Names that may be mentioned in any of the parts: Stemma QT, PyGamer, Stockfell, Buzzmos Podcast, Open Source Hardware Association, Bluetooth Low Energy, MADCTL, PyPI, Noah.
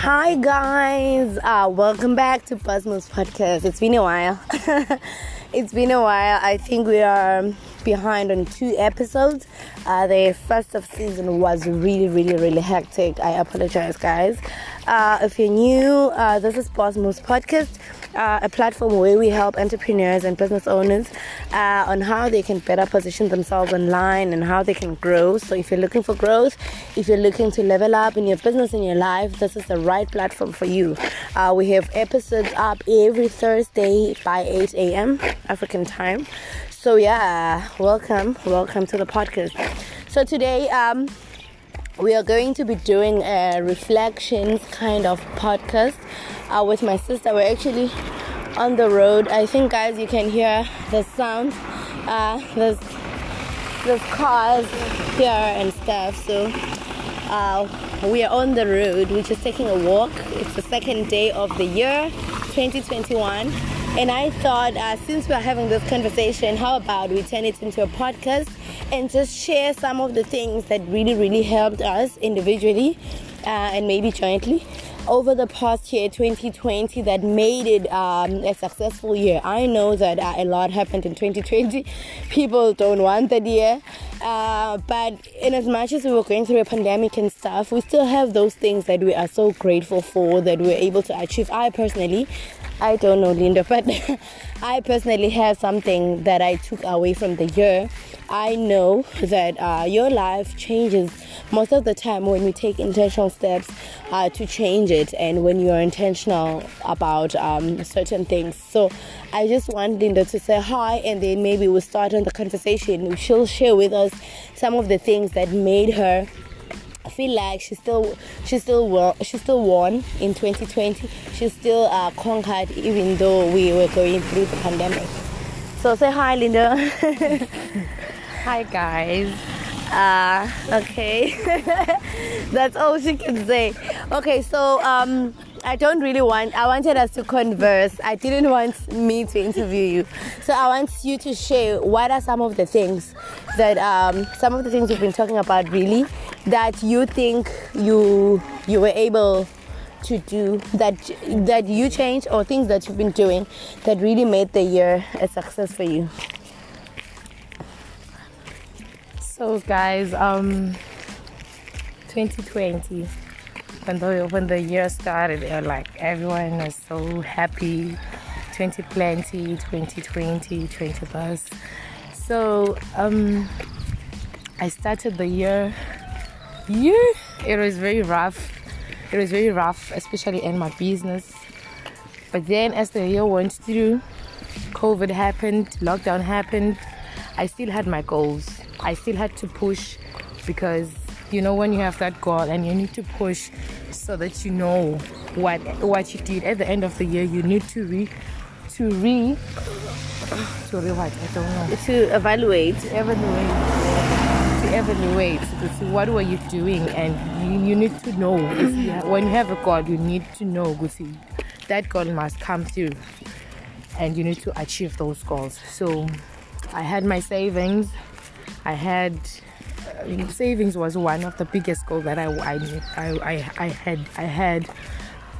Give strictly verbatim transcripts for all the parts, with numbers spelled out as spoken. Hi guys, uh, welcome back to Buzzmos Podcast. It's been a while. It's been a while. I think we are behind on two episodes. Uh, the first of season was really, really, really hectic. I apologize, guys. Uh, if you're new, uh, this is Buzzmos Podcast, uh, a platform where we help entrepreneurs and business owners uh, on how they can better position themselves online and how they can grow. So if you're looking for growth, if you're looking to level up in your business, in your life, this is the right platform for you. Uh, we have episodes up every Thursday by eight a.m. African time. So yeah, welcome, welcome to the podcast. So today, um, we are going to be doing a reflections kind of podcast uh, with my sister. We're actually on the road. I think, guys, you can hear the sound. Uh, there's there's cars here and stuff. So uh, we are on the road. We're just taking a walk. It's the second day of the year, twenty twenty-one. And I thought, uh, since we're having this conversation, how about we turn it into a podcast and just share some of the things that really, really helped us individually uh, and maybe jointly over the past year, twenty twenty, that made it um, a successful year. I know that uh, a lot happened in twenty twenty. People don't want that year. Uh, but in as much as we were going through a pandemic and stuff, we still have those things that we are so grateful for, that we're able to achieve. I personally... I don't know, Linda, but I personally have something that I took away from the year. I know that uh, your life changes most of the time when you take intentional steps uh, to change it, and when you are intentional about um, certain things. So I just want Linda to say hi, and then maybe we'll start on the conversation. She'll share with us some of the things that made her feel like she still she still won she still won in twenty twenty. She still uh, conquered, even though we were going through the pandemic. So say hi, Linda. Hi guys. Uh okay. That's all she can say. Okay, so um I don't really want, I wanted us to converse. I didn't want me to interview you. So I want you to share what are some of the things that, um, some of the things we've been talking about really, that you think you you were able to do, that, that you changed, or things that you've been doing that really made the year a success for you. So guys, um, twenty twenty. When the, when the year started, they were like, everyone is so happy, twenty twenty, twenty twenty, twenty plus. So um, I started the year, year, it was very rough, it was very rough, especially in my business. But then as the year went through, COVID happened, lockdown happened, I still had my goals, I still had to push, because you know, when you have that goal and you need to push so that you know what what you did at the end of the year, you need to re to re to re what I don't know to evaluate evaluate to evaluate to see what were you doing, and you, you need to know when you have a goal, you need to know that goal must come through, and you need to achieve those goals. So I had my savings, I had. Savings was one of the biggest goals that I I, I, I had I had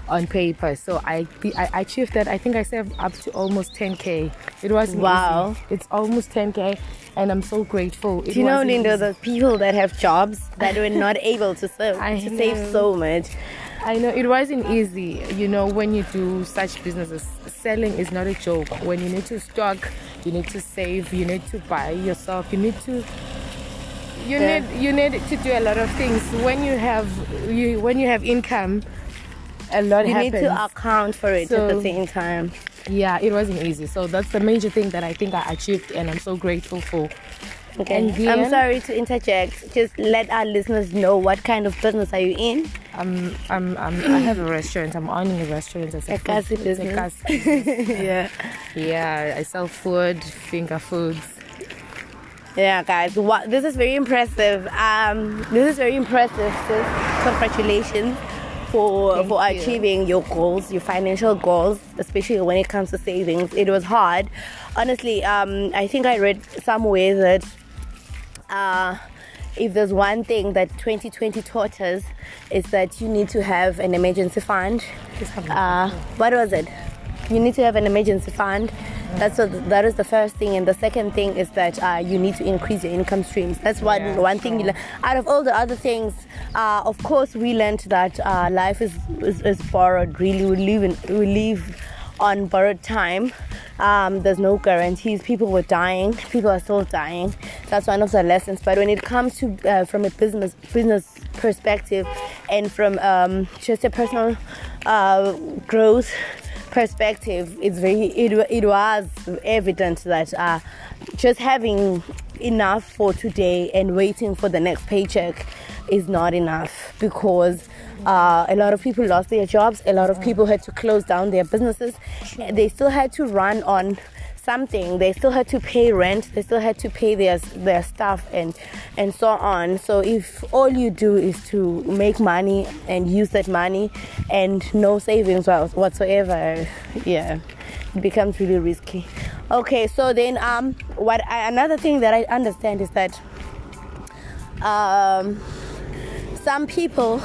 on paper. So I, I achieved that. I think I saved up to almost ten thousand. It wasn't wow. Easy. It's almost ten thousand, and I'm so grateful. It Do you know, Linda, the people that have jobs that were not able to save to know. save so much? I know it wasn't easy. You know, when you do such businesses, selling is not a joke. When you need to stock, you need to save, you need to buy yourself, you need to. You yeah. need you need to do a lot of things. When you have you when you have income, a lot you happens. You need to account for it so, at the same time. Yeah, it wasn't easy. So that's the major thing that I think I achieved, and I'm so grateful for. Okay. And then, I'm sorry to interject. Just let our listeners know, what kind of business are you in? Um, I'm, I'm, I have a restaurant. I'm owning a restaurant as a, a food business. A business. yeah. Yeah, I sell food, finger foods. Yeah, guys, wow, this is very impressive. Um, this is very impressive, sis. Congratulations for Thank for you. achieving your goals, your financial goals, especially when it comes to savings. It was hard, honestly. Um, I think I read somewhere that uh, if there's one thing that twenty twenty taught us, is that you need to have an emergency fund. Uh, what was it? You need to have an emergency fund. That's what, that is the first thing, and the second thing is that uh, you need to increase your income streams. That's one yeah, one sure. thing. You le- out of all the other things, uh, of course, we learned that uh, life is, is is borrowed. Really, we live in, we live on borrowed time. Um, there's no guarantees. People were dying. People are still dying. That's one of the lessons. But when it comes to uh, from a business business perspective, and from um, just a personal uh, growth perspective, it's very it, it was evident that uh, just having enough for today and waiting for the next paycheck is not enough, because uh, a lot of people lost their jobs, a lot of people had to close down their businesses, they still had to run on something, they still had to pay rent, they still had to pay their their stuff and and so on. So if all you do is to make money and use that money and no savings whatsoever, yeah, it becomes really risky. Okay, so then um what I, another thing that I understand is that um some people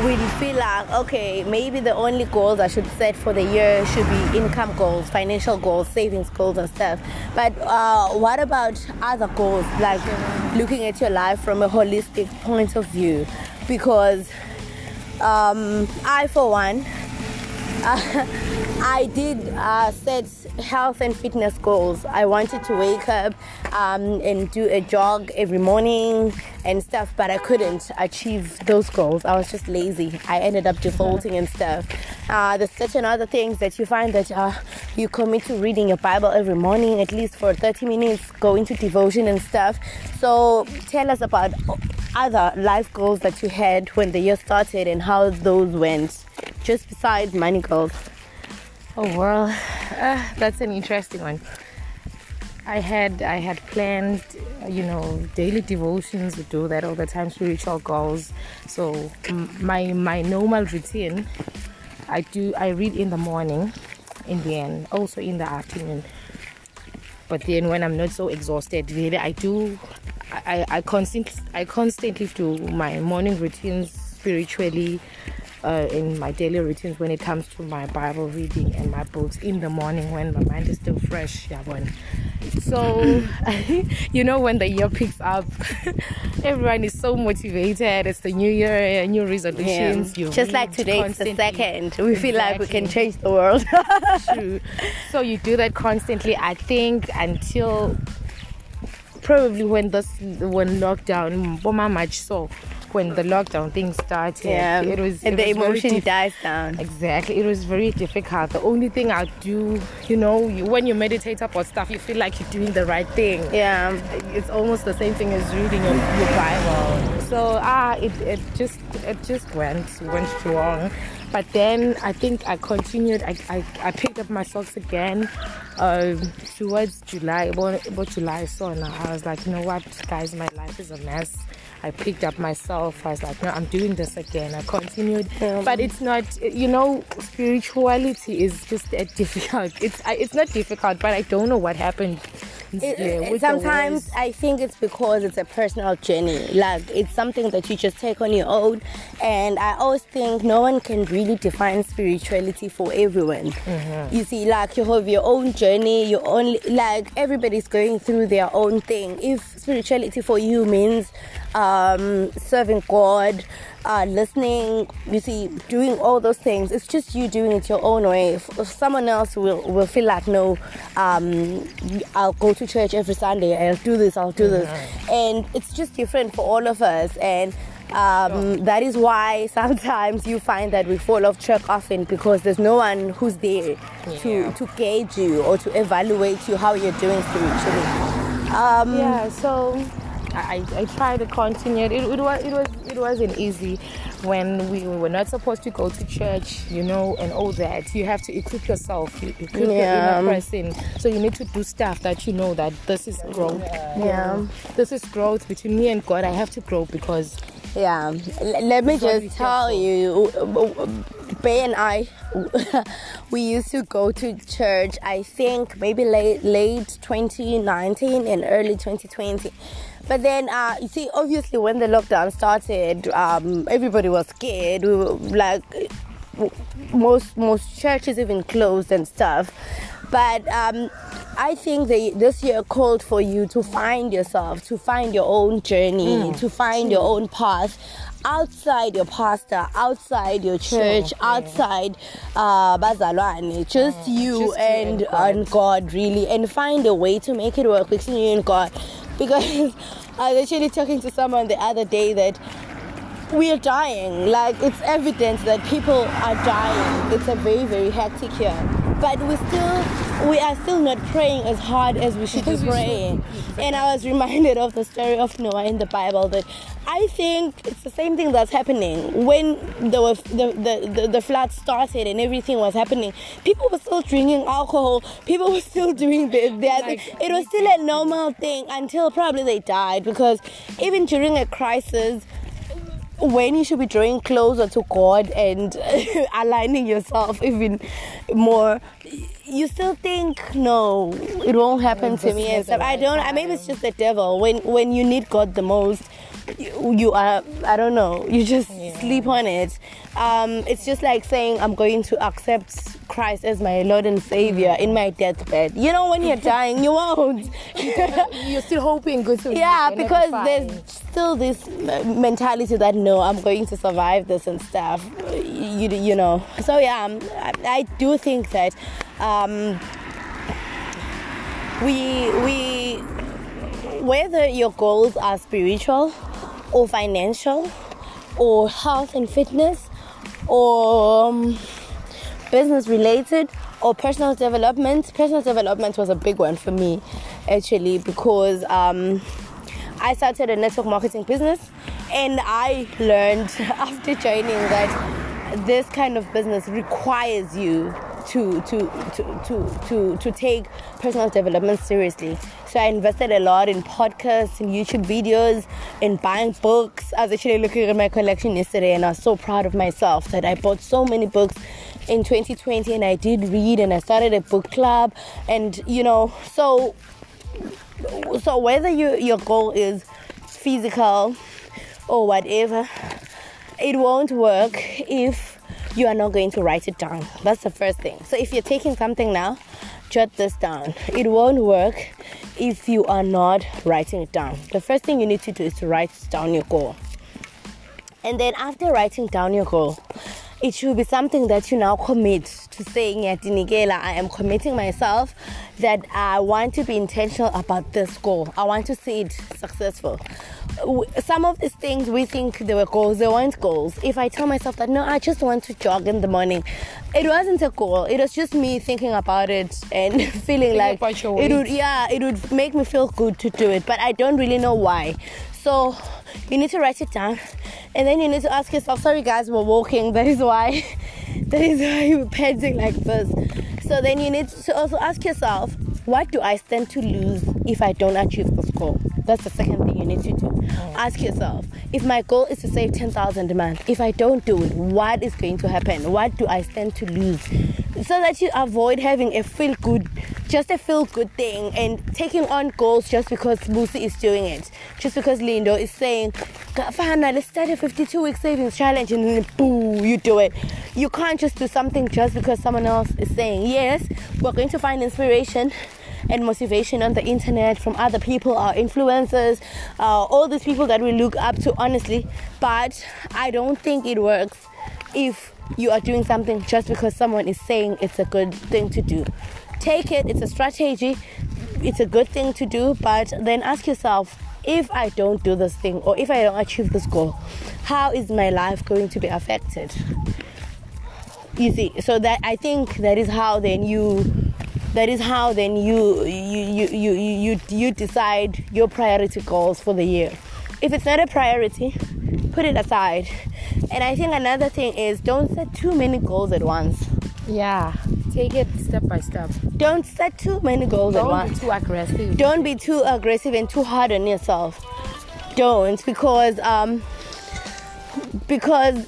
really feel like, okay, maybe the only goals I should set for the year should be income goals, financial goals, savings goals and stuff. But uh, what about other goals, like looking at your life from a holistic point of view? Because um, I, for one, uh, I did uh, set health and fitness goals. I wanted to wake up um, and do a jog every morning and stuff, but I couldn't achieve those goals. I was just lazy. I ended up defaulting and stuff. Uh, there's certain other things that you find that uh, you commit to reading your Bible every morning, at least for thirty minutes, go into devotion and stuff. So tell us about other life goals that you had when the year started and how those went, just besides money goals. Oh, well, uh, that's an interesting one. I had I had planned, you know, daily devotions. We do that all the time, spiritual goals. So my my normal routine, I do I read in the morning, in the end, also in the afternoon. But then when I'm not so exhausted, really, I do I I constant I constantly do my morning routines spiritually. Uh, in my daily routines when it comes to my Bible reading and my books in the morning when my mind is still fresh. Yeah, one. So, you know, when the year picks up, everyone is so motivated. It's the new year, new resolutions. Yeah. Just like today, it's the second. We feel exactly. like we can change the world. True. So you do that constantly, I think, until probably when this when lockdown, Boma March so. When the lockdown thing started, yeah. it was and it the was emotion diff- dies down. Exactly, it was very difficult. The only thing I do, you know, you, when you meditate about stuff, you feel like you're doing the right thing. Yeah, it's almost the same thing as reading your, your Bible. So ah, it, it just it just went went wrong. But then I think I continued. I I, I picked up my socks again. Um, towards July, about, about July, so now I was like, you know what, guys, my life is a mess. I picked up myself. I was like, no, I'm doing this again. I continued. Um, but it's not, you know, spirituality is just uh, difficult. It's I, it's not difficult, but I don't know what happened. It, it, sometimes I think it's because it's a personal journey. Like, it's something that you just take on your own. And I always think no one can really define spirituality for everyone. Mm-hmm. You see, like, you have your own journey. You only like everybody's going through their own thing. If spirituality for you means um, serving God, uh, listening, you see, doing all those things, it's just you doing it your own way. If, if someone else will, will feel like, no, um, I'll go to church every Sunday, I'll do this, I'll do this. Mm-hmm. And it's just different for all of us. And um, that is why sometimes you find that we fall off track often, because there's no one who's there yeah. to, to gauge you or to evaluate you, how you're doing spiritually. Um, yeah, so I, I tried to continue. It, it was it was it wasn't easy when we were not supposed to go to church, you know, and all that. You have to equip yourself, you equip yeah. your inner person. So you need to do stuff that you know that this is growth. Yeah, yeah. This is growth between me and God. I have to grow because Yeah, L- let me just tell you, Bay and I, we used to go to church, I think, maybe late late twenty nineteen and early twenty twenty. But then, uh, you see, obviously, when the lockdown started, um, everybody was scared. We were, like, most most churches even closed and stuff. But um, I think they, this year called for you to find yourself, to find your own journey, mm. to find mm. your own path outside your pastor, outside your church, sure, yeah. outside uh, Bazalwane, just mm, you just and, God. and God, really, and find a way to make it work between you and God. Because I was actually talking to someone the other day that we are dying. Like, it's evident that people are dying. It's a very, very hectic year. But we still, we are still not praying as hard as we should be praying. And I was reminded of the story of Noah in the Bible. That I think it's the same thing that's happening. When the the the, the flood started and everything was happening, people were still drinking alcohol. People were still doing their thing. It was still a normal thing until probably they died, because even during a crisis, when you should be drawing closer to God and aligning yourself even more, you still think, no, it won't happen to me and stuff. I don't, I maybe it's just the devil. When when you need God the most, you, you are, I don't know, you just yeah. sleep on it. Um, it's just like saying, I'm going to accept Christ as my Lord and Savior in my deathbed. You know, when you're dying, you won't. You're still hoping good to Yeah, because there's still this mentality that, no, I'm going to survive this and stuff. You, you know. So, yeah, I, I do think that um, we, we, whether your goals are spiritual or financial or health and fitness or um, business related or personal development. Personal development was a big one for me, actually, because um, I started a network marketing business, and I learned after joining that this kind of business requires you to to to to to, to take personal development seriously. So I invested a lot in podcasts and YouTube videos and buying books. I was actually looking at my collection yesterday, and I was so proud of myself that I bought so many books in twenty twenty, and I did read, and I started a book club, and you know, so so whether you, your goal is physical or whatever, it won't work if you are not going to write it down. That's the first thing. So if you're taking something now, jot this down. It won't work if you are not writing it down. The first thing you need to do is to write down your goal. And then after writing down your goal, it should be something that you now commit to saying, I am committing myself that I want to be intentional about this goal. I want to see it successful. Some of these things we think they were goals, they weren't goals. If I tell myself that, no, I just want to jog in the morning, it wasn't a goal. It was just me thinking about it and feeling like it would, yeah, it would make me feel good to do it. But I don't really know why. So you need to write it down, and then you need to ask yourself, sorry guys, we're walking. That is why, that is why you're panting like this. So then you need to also ask yourself, what do I stand to lose if I don't achieve this goal? That's the second thing you need to do. Mm. Ask yourself, if my goal is to save ten thousand a month, if I don't do it, what is going to happen? What do I stand to lose? So that you avoid having a feel-good, just a feel-good thing, and taking on goals just because Musi is doing it. Just because Lindo is saying, Fahana, let's start a fifty-two week savings challenge, and then boom, you do it. You can't just do something just because someone else is saying. Yes, we're going to find inspiration and motivation on the internet from other people, our influencers, uh, all these people that we look up to, honestly. But I don't think it works if you are doing something just because someone is saying it's a good thing to do. Take it, it's a strategy, it's a good thing to do, but then ask yourself, if I don't do this thing, or if I don't achieve this goal, how is my life going to be affected? You see, so that I think that is how then you That is how then you you, you you you you decide your priority goals for the year. If it's not a priority, put it aside. And I think another thing is, don't set too many goals at once. Yeah, take it step by step. Don't set too many goals at once. Don't be too aggressive. Don't be too aggressive and too hard on yourself. Don't, because um, because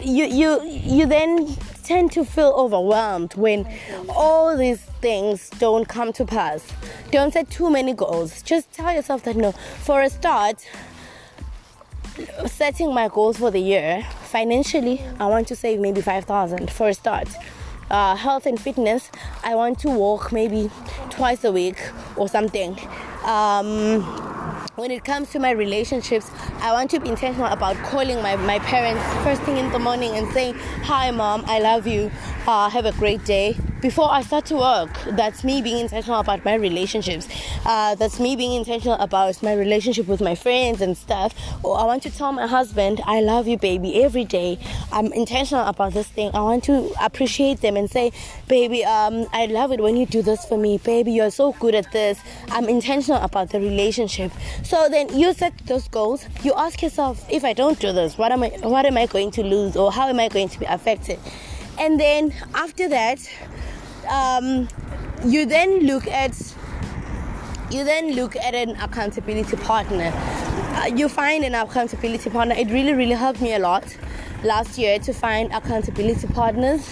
you you you then tend to feel overwhelmed when all these things don't come to pass. Don't set too many goals. Just tell yourself that, no, for a start, setting my goals for the year, financially, I want to save maybe five thousand for a start. Uh, health and fitness, I want to walk maybe twice a week or something. Um, when it comes to my relationships, I want to be intentional about calling my, my parents first thing in the morning and saying, hi mom, I love you, uh, have a great day, before I start to work. That's me being intentional about my relationships. Uh, that's me being intentional about my relationship with my friends and stuff. Or I want to tell my husband, I love you baby, every day. I'm intentional about this thing. I want to appreciate them and say, baby, um, I love it when you do this for me. Baby, you're so good at this. I'm intentional about the relationship. So then you set those goals. You ask yourself, if I don't do this, what am I, what am I going to lose? Or how am I going to be affected? And then after that, um, you then look at you then look at an accountability partner. Uh, you find an accountability partner. It really, really helped me a lot last year to find accountability partners.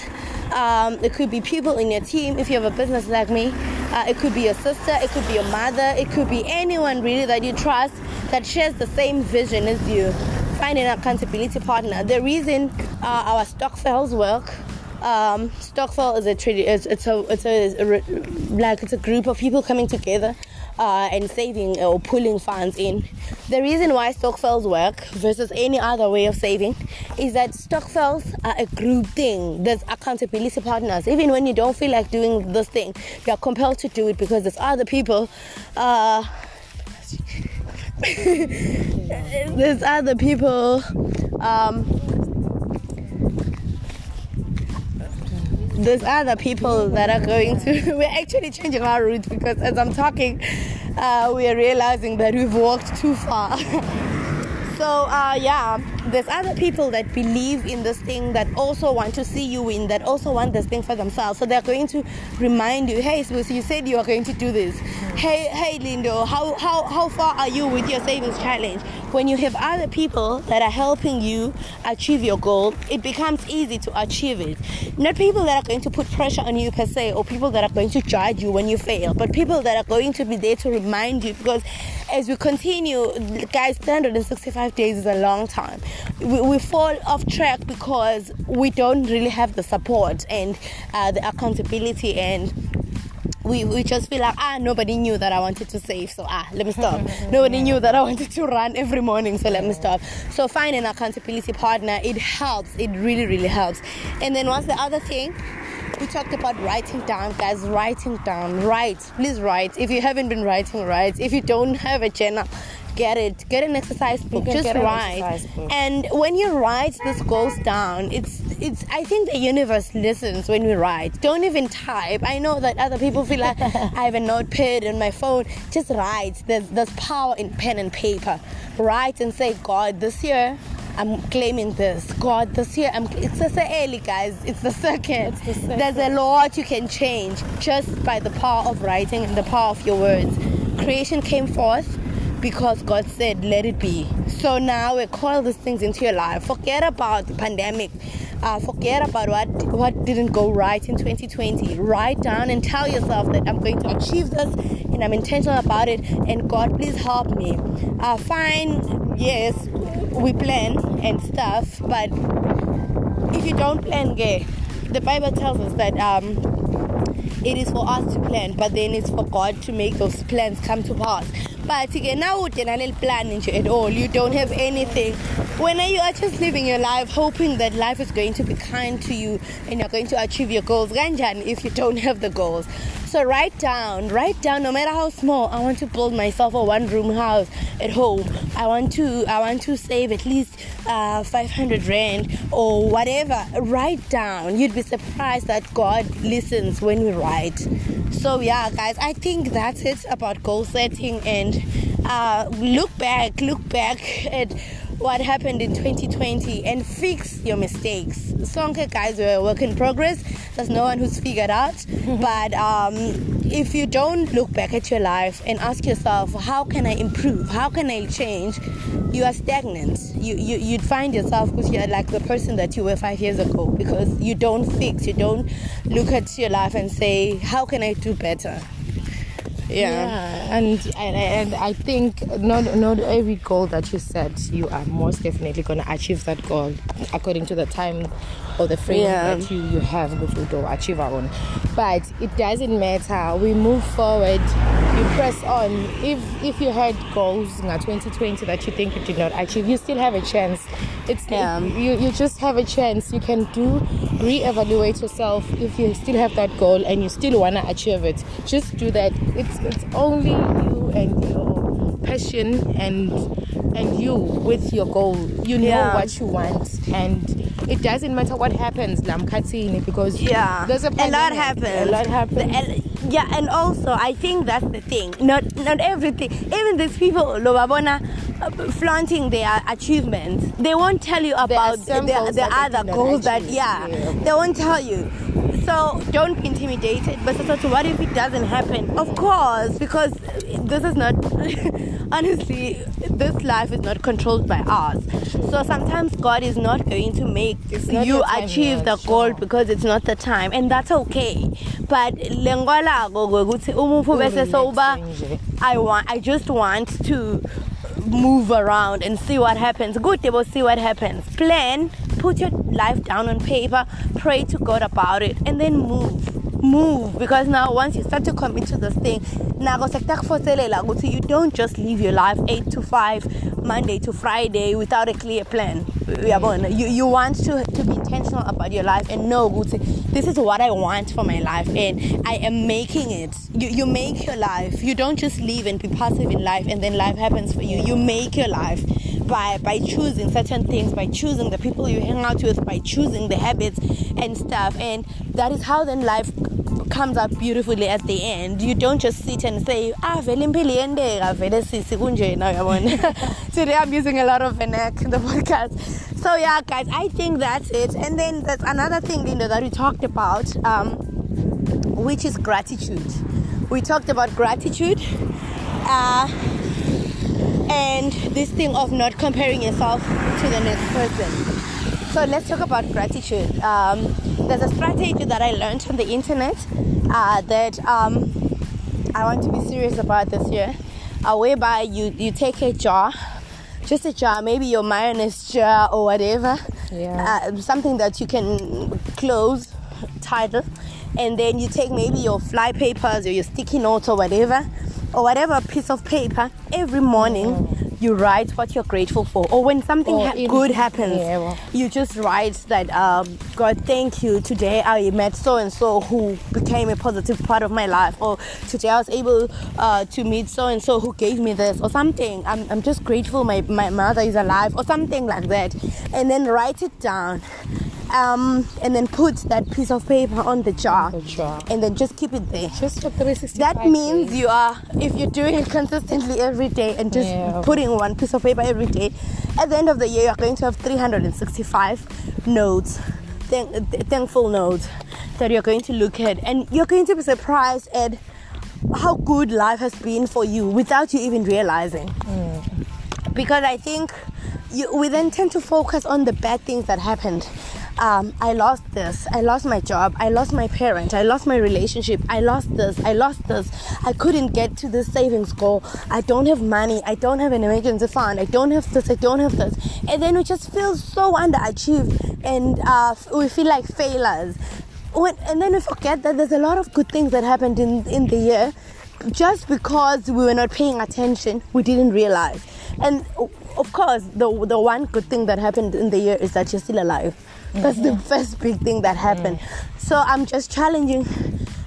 Um, it could be people in your team. If you have a business like me, uh, it could be your sister, it could be your mother, it could be anyone really that you trust that shares the same vision as you. Find an accountability partner. The reason uh, our Stockfells work, um, Stockfell is a tradi- it's, it's a it's a, it's a re- like it's a group of people coming together uh, and saving or pulling funds in. The reason why Stockfells work versus any other way of saving is that Stockfells are a group thing. There's accountability partners. Even when you don't feel like doing this thing, you are compelled to do it because there's other people. Uh, There's other people. Um, there's other people that are going to. We're actually changing our route because as I'm talking, uh, we are realizing that we've walked too far. So uh, yeah, there's other people that believe in this thing, that also want to see you win, that also want this thing for themselves. So they're going to remind you, hey, so you said you are going to do this. Hey, hey, Lindo, how, how, how far are you with your savings challenge? When you have other people that are helping you achieve your goal, it becomes easy to achieve it. Not people that are going to put pressure on you per se, or people that are going to judge you when you fail, but people that are going to be there to remind you. Because as we continue, guys, three hundred sixty-five days is a long time. We, we fall off track because we don't really have the support and uh, the accountability, and We we just feel like, ah, nobody knew that I wanted to save, so ah, let me stop. Nobody knew that I wanted to run every morning, so let me stop. So find an accountability partner. It helps. It really, really helps. And then what's the other thing? We talked about writing down, guys. Writing down. Write. Please write. If you haven't been writing, write. If you don't have a journal, get it. Get an exercise book. Just write. Book. And when you write these goals down, it's it's. I think the universe listens when we write. Don't even type. I know that other people feel like I have a notepad on my phone. Just write. There's there's power in pen and paper. Write and say, God, this year I'm claiming this. God, this year I'm. It's so early, guys. It's the second. It's the second. There's a lot you can change just by the power of writing and the power of your words. Creation came forth because God said, let it be. So now we call these things into your life. Forget about the pandemic. Uh, forget about what, what didn't go right in twenty twenty. Write down and tell yourself that I'm going to achieve this and I'm intentional about it, and God, please help me. Uh, fine, yes, we plan and stuff, but if you don't plan, gay, the Bible tells us that um, it is for us to plan, but then it's for God to make those plans come to pass. But again, now you don't plan at all. You don't have anything. When you are just living your life, hoping that life is going to be kind to you and you're going to achieve your goals, if you don't have the goals. So write down, write down, no matter how small. I want to build myself a one-room house at home. I want to, I want to save at least uh, five hundred rand or whatever. Write down. You'd be surprised that God listens when we write. So yeah, guys, I think that's it about goal setting. And uh, look back, look back at what happened in twenty twenty and fix your mistakes. Sonke, guys, we're a work in progress. There's no one who's figured out, but um, if you don't look back at your life and ask yourself, how can I improve? How can I change? You are stagnant. You, you, you'd find yourself because you're like the person that you were five years ago because you don't fix. You don't look at your life and say, how can I do better? Yeah. yeah, and and and I think not not every goal that you set, you are most definitely gonna achieve that goal according to the time or the frame yeah. that you, you have, which we don't achieve our own. But it doesn't matter. We move forward. You press on. If if you had goals in twenty twenty that you think you did not achieve, you still have a chance. It's yeah. it, you you just have a chance. You can do reevaluate yourself if you still have that goal and you still wanna achieve it. Just do that. It's it's only you and your passion and and you with your goal. You know yeah. what you want, and it doesn't matter what happens, Lamkatini, because yeah, there's a, a lot happens. A lot happens. Yeah, and also I think that's the thing. Not not everything. Even these people, Lobabona, flaunting their achievements, they won't tell you about the the other goals that yeah, yeah, they won't tell you. So don't be intimidated. But so, what if it doesn't happen? Of course, because this is not. Honestly, this life is not controlled by us. Sure. So sometimes God is not going to make you achieve the goal because it's not the time, and that's okay. But lengola gogoguti umufu bese soba. I want. I just want to move around and see what happens. Good, they will see what happens. Plan. Put your life down on paper, pray to God about it, and then move. Move. Because now once you start to commit to this thing, you don't just live your life eight to five, Monday to Friday, without a clear plan. You, you want to, to be intentional about your life and know, this is what I want for my life and I am making it. You, you make your life. You don't just live and be passive in life and then life happens for you. You make your life. By, by choosing certain things, by choosing the people you hang out with, by choosing the habits and stuff. And that is how then life comes out beautifully at the end. You don't just sit and say, ah, vele impili endeka, vele sisi kunje na yabona. Today I'm using a lot of vernac in the podcast. So yeah, guys, I think that's it. And then there's another thing, Linda, that we talked about, um, which is gratitude. We talked about gratitude. Uh, And this thing of not comparing yourself to the next person. So let's talk about gratitude. Um, there's a strategy that I learned from the internet uh, that um, I want to be serious about this year. Uh, whereby you, you take a jar, just a jar, maybe your mayonnaise jar or whatever. Yeah. Uh, something that you can close, title. And then you take maybe your fly papers or your sticky notes or whatever. Or whatever piece of paper, every morning mm-hmm. you write what you're grateful for. Or when something oh, ha- in, good happens, yeah, well. you just write that, um, God, thank you. Today I met so-and-so who became a positive part of my life. Or today I was able uh, to meet so-and-so who gave me this. Or something. I'm, I'm just grateful my, my mother is alive. Or something like that. And then write it down. Um, and then put that piece of paper on the jar, the jar. And then just keep it there. Just for three sixty-five That means days. You are, if you're doing it consistently every day and just yeah. putting one piece of paper every day, at the end of the year, you're going to have three hundred sixty-five notes, thank, thankful notes that you're going to look at. And you're going to be surprised at how good life has been for you without you even realizing. Mm. Because I think you, we then tend to focus on the bad things that happened. Um, I lost this, I lost my job, I lost my parent, I lost my relationship, I lost this, I lost this, I couldn't get to this savings goal, I don't have money, I don't have an emergency fund, I don't have this, I don't have this. And then we just feel so underachieved and uh, we feel like failures. When, and then we forget that there's a lot of good things that happened in, in the year just because we were not paying attention, we didn't realize. And of course, the the one good thing that happened in the year is that you're still alive. That's mm-hmm. the first big thing that happened. Mm. So I'm just challenging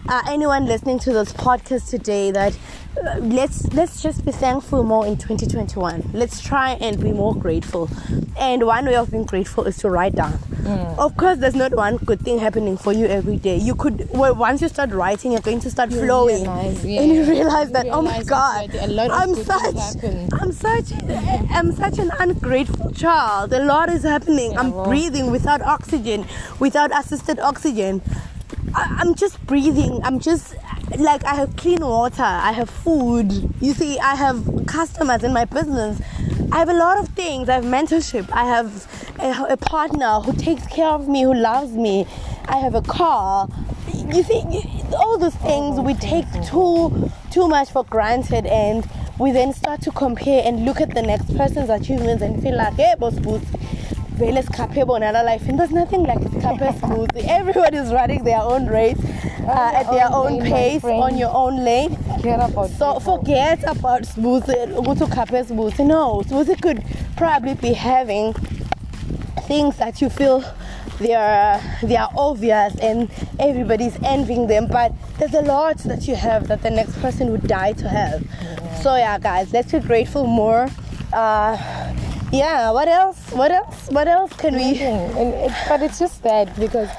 uh, anyone listening to this podcast today that uh, let's let's just be thankful more in twenty twenty-one. Let's try and be more grateful. And one way of being grateful is to write down. Mm. Of course, there's not one good thing happening for you every day. You could well, once you start writing, you're going to start you flowing, realize, yeah. and you realize that you realize oh my God, a lot of I'm, such, I'm such, I'm such, I'm such an ungrateful child. A lot is happening. Yeah, I'm well. breathing without oxygen, without assisted oxygen. I, I'm just breathing. I'm just like, I have clean water, I have food, you see, I have customers in my business, I have a lot of things, I have mentorship, I have a, a partner who takes care of me, who loves me, I have a car, you see, all those things we take too, too much for granted, and we then start to compare and look at the next person's achievements and feel like, hey, boss, boss, Vela's capable in our life, and there's nothing like capable. Everybody's running their own race uh, at their own, own pace, on your own lane. About so people. Forget about Smuzi. No, Smuzi could probably be having things that you feel they are they are obvious and everybody's envying them, but there's a lot that you have that the next person would die to have. Yeah. So yeah, guys, let's be grateful more. Uh, yeah, what else? What else? What else can we? And it, but it's just that, because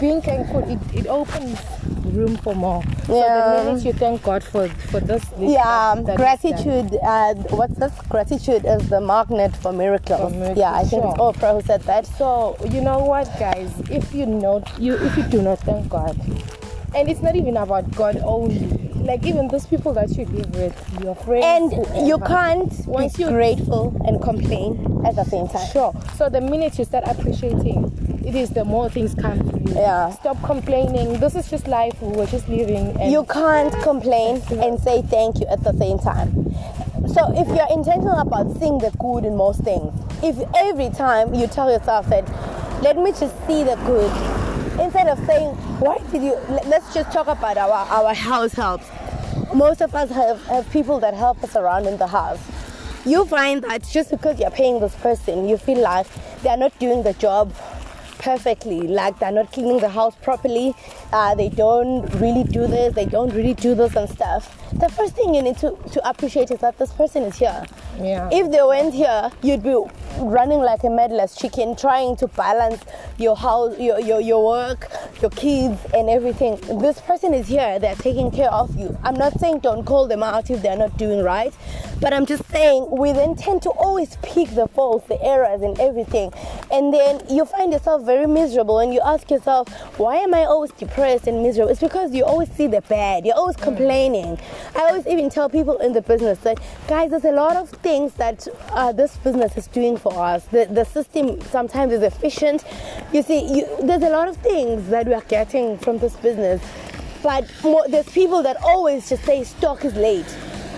being thankful, it, it opens room for more. Yeah. So that means you thank God for for this. this yeah, that, that gratitude. Uh, what's this? Gratitude is the magnet for miracles. For miracles. Yeah, I think sure. It's Oprah who said that. So you know what, guys? If you know, you if you do not thank God, and it's not even about God only. Like, even those people that you live with, your friends. And whoever, you can't once be grateful and complain at the same time. Sure. So the minute you start appreciating, it is the more things come to you. Yeah. Stop complaining. This is just life. We're just living. And you can't complain and say thank you at the same time. So if you're intentional about seeing the good in most things, if every time you tell yourself that, let me just see the good, instead of saying, why did you, let's just talk about our, our house helps. Most of us have, have people that help us around in the house. You find that just because you're paying this person, you feel like they're not doing the job perfectly, like they're not cleaning the house properly, uh, they don't really do this, they don't really do this and stuff. The first thing you need to, to appreciate is that this person is here. Yeah. If they weren't here, you'd be running like a madless chicken, trying to balance your house, your, your, your work, your kids and everything. This person is here, they're taking care of you. I'm not saying don't call them out if they're not doing right, but I'm just saying we then tend to always pick the faults, the errors and everything. And then you find yourself very miserable and you ask yourself, why am I always depressed and miserable? It's because you always see the bad, you're always complaining. I always even tell people in the business that, guys, there's a lot of things that uh, this business is doing for us. The, the system sometimes is efficient. You see, you, there's a lot of things that we are getting from this business. But more, there's people that always just say stock is late.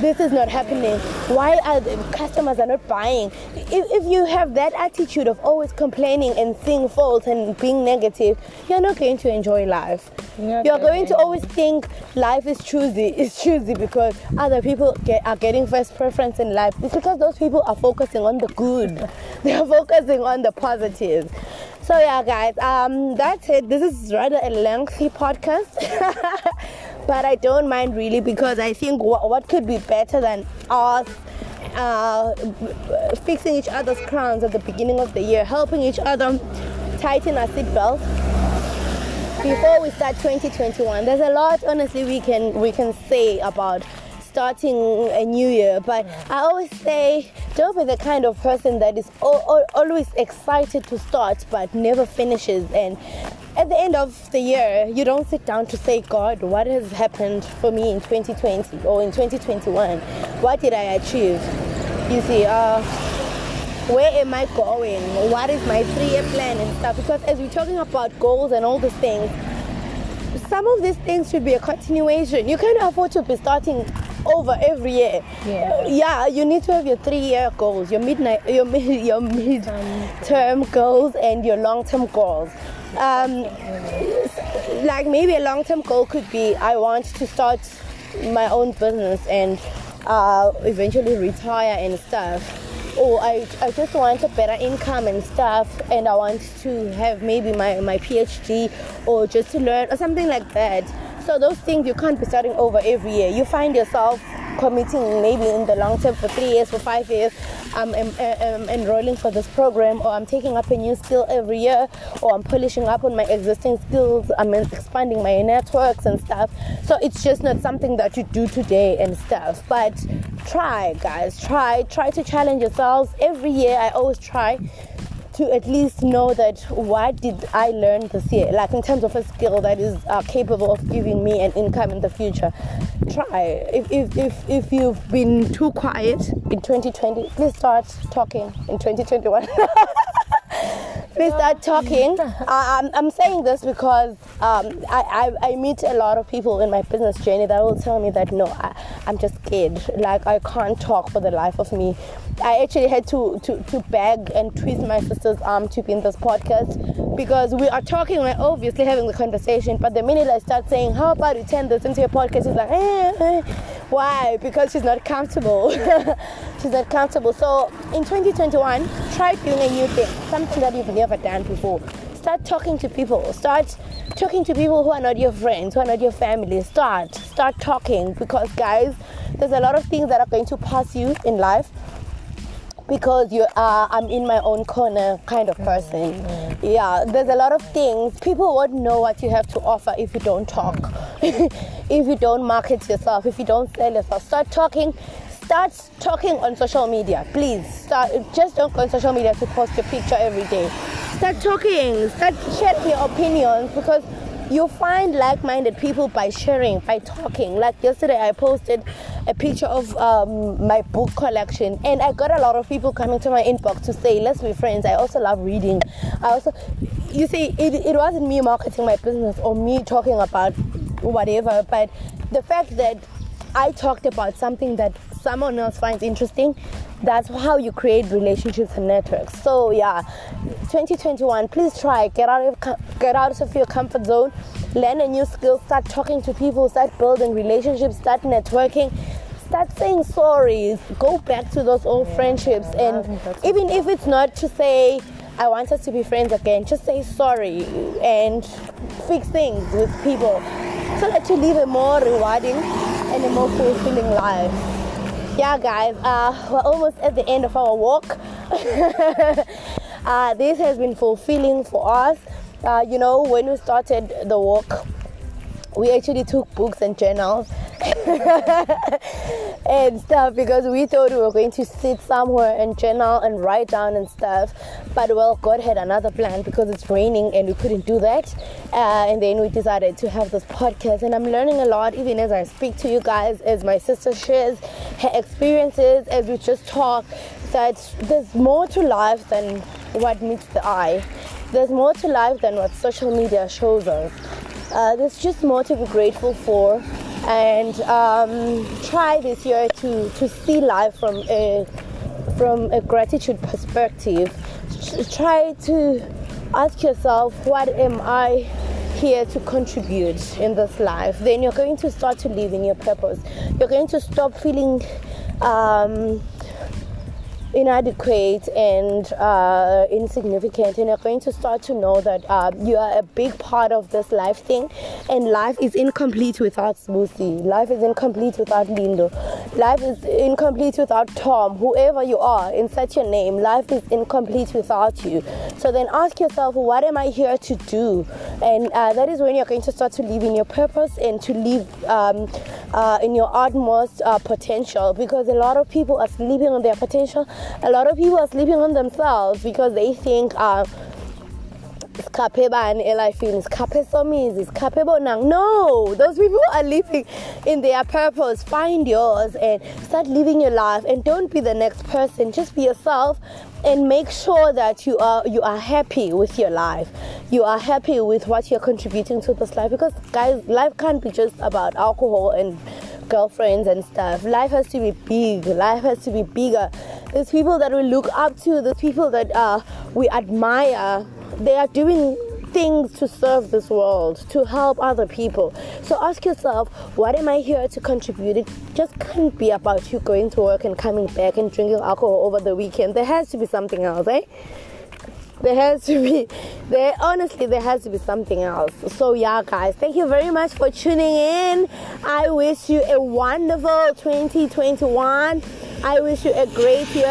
This is not happening. Why are the customers are not buying? If, if you have that attitude of always complaining and seeing faults and being negative, you're not going to enjoy life. You're, you're going to always think life is choosy. It's choosy because other people get, are getting first preference in life. It's because those people are focusing on the good. They are focusing on the positive. So yeah, guys, um, that's it. This is rather a lengthy podcast. But I don't mind really, because I think w- what could be better than us uh, b- fixing each other's crowns at the beginning of the year, helping each other tighten our seatbelt before we start twenty twenty-one. There's a lot, honestly, we can we can say about starting a new year, but I always say don't be the kind of person that is o- o- always excited to start but never finishes. And at the end of the year, you don't sit down to say, God, what has happened for me in twenty twenty or in twenty twenty-one? What did I achieve? You see, uh, where am I going? What is my three-year plan and stuff? Because as we're talking about goals and all these things, some of these things should be a continuation. You can't afford to be starting over every year. Yeah. Yeah, you need to have your three-year goals, your midnight, your mid, your mid-term goals, and your long-term goals. Um, like maybe a long-term goal could be, I want to start my own business and uh, eventually retire and stuff. Or I, I just want a better income and stuff, and I want to have maybe my, my PhD or just to learn or something like that. So those things you can't be starting over every year. You find yourself committing maybe in the long term for three years, for five years. I'm, I'm, I'm enrolling for this program, or I'm taking up a new skill every year, or I'm polishing up on my existing skills. I'm expanding my networks and stuff. So it's just not something that you do today and stuff. But try, guys, try, try to challenge yourselves every year. I always try to at least know that what did I learn this year, like in terms of a skill that is uh, capable of giving me an income in the future. Try. If, if if if you've been too quiet in twenty twenty, please start talking in twenty twenty-one. Please start talking. I'm, I'm saying this because um, I, I, I meet a lot of people in my business journey that will tell me that, no, I, I'm just scared. Like, I can't talk for the life of me. I actually had to, to, to beg and twist my sister's arm to be in this podcast, because we are talking, we're obviously having the conversation, but the minute I start saying, how about you turn this into a podcast, she's like, eh, eh. Why? Because she's not comfortable. She's not comfortable. So in twenty twenty-one, try doing a new thing, something that you've never done before. Start talking to people. Start talking to people who are not your friends, who are not your family. Start. Start talking, because, guys, there's a lot of things that are going to pass you in life. Because you are, I'm in my own corner kind of person. Mm-hmm. Yeah, there's a lot of things. People won't know what you have to offer if you don't talk, mm-hmm. If you don't market yourself, if you don't sell yourself. Start talking. Start talking on social media, please. Start. Just don't go on social media to post your picture every day. Start talking. Start sharing your opinions, because you find like-minded people by sharing, by talking. Like yesterday, I posted a picture of um, my book collection, and I got a lot of people coming to my inbox to say, let's be friends, I also love reading. I also, you see, it, it wasn't me marketing my business or me talking about whatever, but the fact that I talked about something that someone else finds interesting, that's how you create relationships and networks. So yeah, twenty twenty-one, please try, get out of get out of your comfort zone, learn a new skill, start talking to people, start building relationships, start networking, start saying sorry, go back to those old yeah, friendships, yeah, and even if it's not to say, I want us to be friends again, just say sorry and fix things with people, so that you live a more rewarding and a more fulfilling life. Yeah, guys, uh, we're almost at the end of our walk. Uh, this has been fulfilling for us. Uh, you know, when we started the walk, we actually took books and journals and stuff, because we thought we were going to sit somewhere and journal and write down and stuff. But, well, God had another plan, because it's raining and we couldn't do that. Uh, and then we decided to have this podcast. And I'm learning a lot, even as I speak to you guys, as my sister shares her experiences, as we just talk, that there's more to life than what meets the eye. There's more to life than what social media shows us. Uh, there's just more to be grateful for. And um, try this year to, to see life from a from a gratitude perspective. Try to ask yourself, what am I here to contribute in this life? Then you're going to start to live in your purpose. You're going to stop feeling um, inadequate and uh, insignificant, and you're going to start to know that uh, you are a big part of this life thing, and life is incomplete without Smusi. Life is incomplete without Lindo. Life is incomplete without Tom. Whoever you are, insert your name. Life is incomplete without you. So then ask yourself, what am I here to do? And uh, that is when you're going to start to live in your purpose and to live um, uh, in your utmost uh, potential, because a lot of people are sleeping on their potential. A lot of people are sleeping on themselves, because they think uh no, those people are living in their purpose. Find yours and start living your life, and don't be the next person, just be yourself, and make sure that you are you are happy with your life, you are happy with what you're contributing to this life. Because, guys, life can't be just about alcohol and girlfriends and stuff. Life has to be big. Life has to be bigger. There's people that we look up to, there's people that uh, we admire. They are doing things to serve this world, to help other people. So ask yourself, what am I here to contribute? It just can't be about you going to work and coming back and drinking alcohol over the weekend. There has to be something else, eh? There has to be, there honestly, there has to be something else. So yeah, guys, thank you very much for tuning in. I wish you a wonderful twenty twenty-one. I wish you a great year.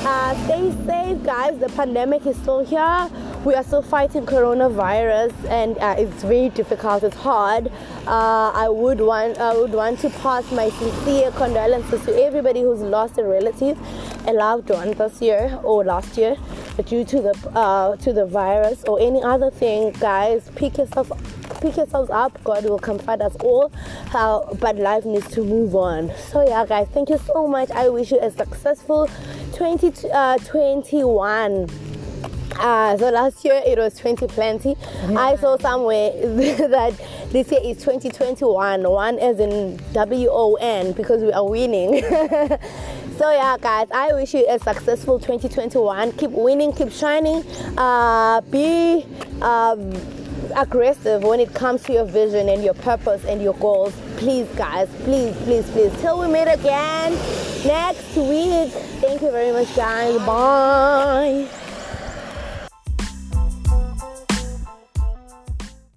Uh, stay safe, guys. The pandemic is still here. We are still fighting coronavirus, and uh, it's very difficult. It's hard. Uh, I would want, I would want to pass my sincere condolences to everybody who's lost a relative, a loved one this year or last year. due to the uh, to the virus or any other thing, guys, pick yourself pick yourselves up. God will comfort us all, how, but life needs to move on. So yeah, guys, thank you so much. I wish you a successful twenty twenty-one. Uh, so last year it was twenty twenty. Yeah. I saw somewhere that this year is twenty twenty-one, one as in W O N, because we are winning. So yeah, guys, I wish you a successful twenty twenty-one. Keep winning, keep shining. Uh, be um, aggressive when it comes to your vision and your purpose and your goals. Please, guys, please, please, please. Till we meet again next week. Thank you very much, guys. Bye.